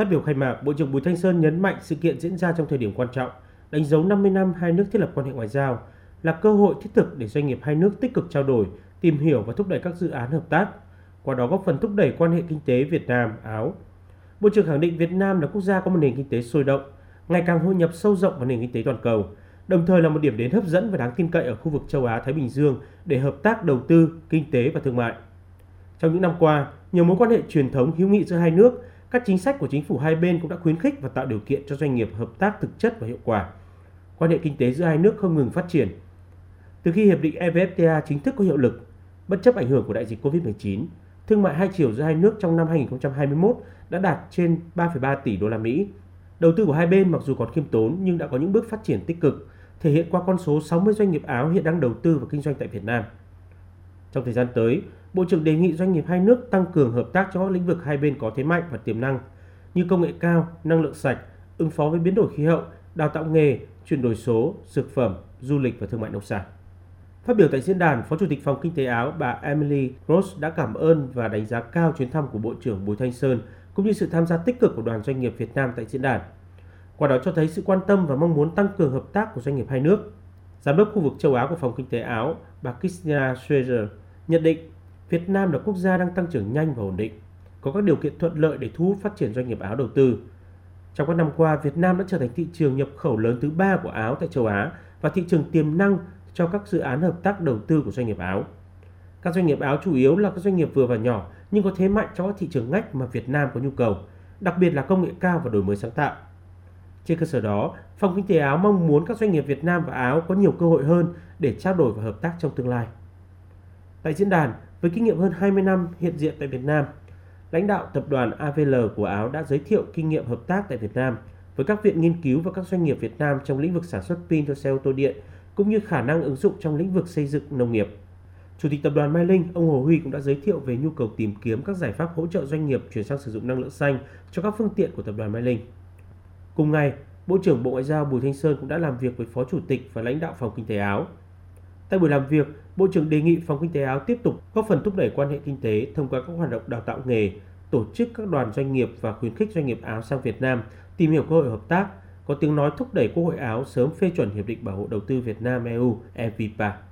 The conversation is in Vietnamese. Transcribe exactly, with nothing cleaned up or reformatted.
Phát biểu khai mạc, Bộ trưởng Bùi Thanh Sơn nhấn mạnh sự kiện diễn ra trong thời điểm quan trọng, đánh dấu năm mươi năm hai nước thiết lập quan hệ ngoại giao, là cơ hội thiết thực để doanh nghiệp hai nước tích cực trao đổi, tìm hiểu và thúc đẩy các dự án hợp tác, qua đó góp phần thúc đẩy quan hệ kinh tế Việt Nam-Áo. Bộ trưởng khẳng định Việt Nam là quốc gia có một nền kinh tế sôi động, ngày càng hội nhập sâu rộng vào nền kinh tế toàn cầu, đồng thời là một điểm đến hấp dẫn và đáng tin cậy ở khu vực châu Á-Thái Bình Dương để hợp tác đầu tư, kinh tế và thương mại. Trong những năm qua, nhiều mối quan hệ truyền thống hữu nghị giữa hai nước, các chính sách của chính phủ hai bên cũng đã khuyến khích và tạo điều kiện cho doanh nghiệp hợp tác thực chất và hiệu quả. Quan hệ kinh tế giữa hai nước không ngừng phát triển. Từ khi hiệp định E V F T A chính thức có hiệu lực, bất chấp ảnh hưởng của đại dịch Covid mười chín, thương mại hai chiều giữa hai nước trong năm hai nghìn không trăm hai mươi mốt đã đạt trên ba phẩy ba tỷ đô la Mỹ. Đầu tư của hai bên mặc dù còn khiêm tốn nhưng đã có những bước phát triển tích cực, thể hiện qua con số sáu mươi doanh nghiệp Áo hiện đang đầu tư và kinh doanh tại Việt Nam. Trong thời gian tới, Bộ trưởng đề nghị doanh nghiệp hai nước tăng cường hợp tác trong các lĩnh vực hai bên có thế mạnh và tiềm năng như công nghệ cao, năng lượng sạch, ứng phó với biến đổi khí hậu, đào tạo nghề, chuyển đổi số, dược phẩm, du lịch và thương mại nông sản. Phát biểu tại diễn đàn, Phó Chủ tịch Phòng Kinh tế Áo bà Emily Gross đã cảm ơn và đánh giá cao chuyến thăm của Bộ trưởng Bùi Thanh Sơn cũng như sự tham gia tích cực của đoàn doanh nghiệp Việt Nam tại diễn đàn. Qua đó cho thấy sự quan tâm và mong muốn tăng cường hợp tác của doanh nghiệp hai nước. Giám đốc khu vực châu Á của Phòng Kinh tế Áo bà Christina Schreger nhận định Việt Nam là quốc gia đang tăng trưởng nhanh và ổn định, có các điều kiện thuận lợi để thu hút phát triển doanh nghiệp Áo đầu tư. Trong các năm qua, Việt Nam đã trở thành thị trường nhập khẩu lớn thứ ba của Áo tại châu Á và thị trường tiềm năng cho các dự án hợp tác đầu tư của doanh nghiệp Áo. Các doanh nghiệp Áo chủ yếu là các doanh nghiệp vừa và nhỏ nhưng có thế mạnh trong các thị trường ngách mà Việt Nam có nhu cầu, đặc biệt là công nghệ cao và đổi mới sáng tạo. Trên cơ sở đó, Phòng Kinh tế Áo mong muốn các doanh nghiệp Việt Nam và Áo có nhiều cơ hội hơn để trao đổi và hợp tác trong tương lai. Tại diễn đàn, với kinh nghiệm hơn hai mươi năm hiện diện tại Việt Nam, lãnh đạo tập đoàn A V L của Áo đã giới thiệu kinh nghiệm hợp tác tại Việt Nam với các viện nghiên cứu và các doanh nghiệp Việt Nam trong lĩnh vực sản xuất pin cho xe ô tô điện, cũng như khả năng ứng dụng trong lĩnh vực xây dựng nông nghiệp. Chủ tịch tập đoàn Mai Linh, ông Hồ Huy cũng đã giới thiệu về nhu cầu tìm kiếm các giải pháp hỗ trợ doanh nghiệp chuyển sang sử dụng năng lượng xanh cho các phương tiện của tập đoàn Mai Linh. Cùng ngày, Bộ trưởng Bộ Ngoại giao Bùi Thanh Sơn cũng đã làm việc với Phó Chủ tịch và lãnh đạo Phòng Kinh tế Áo. Tại buổi làm việc, Bộ trưởng đề nghị Phòng Kinh tế Áo tiếp tục góp phần thúc đẩy quan hệ kinh tế thông qua các hoạt động đào tạo nghề, tổ chức các đoàn doanh nghiệp và khuyến khích doanh nghiệp Áo sang Việt Nam tìm hiểu cơ hội hợp tác, có tiếng nói thúc đẩy Quốc hội Áo sớm phê chuẩn Hiệp định Bảo hộ Đầu tư Việt Nam E U E V P A.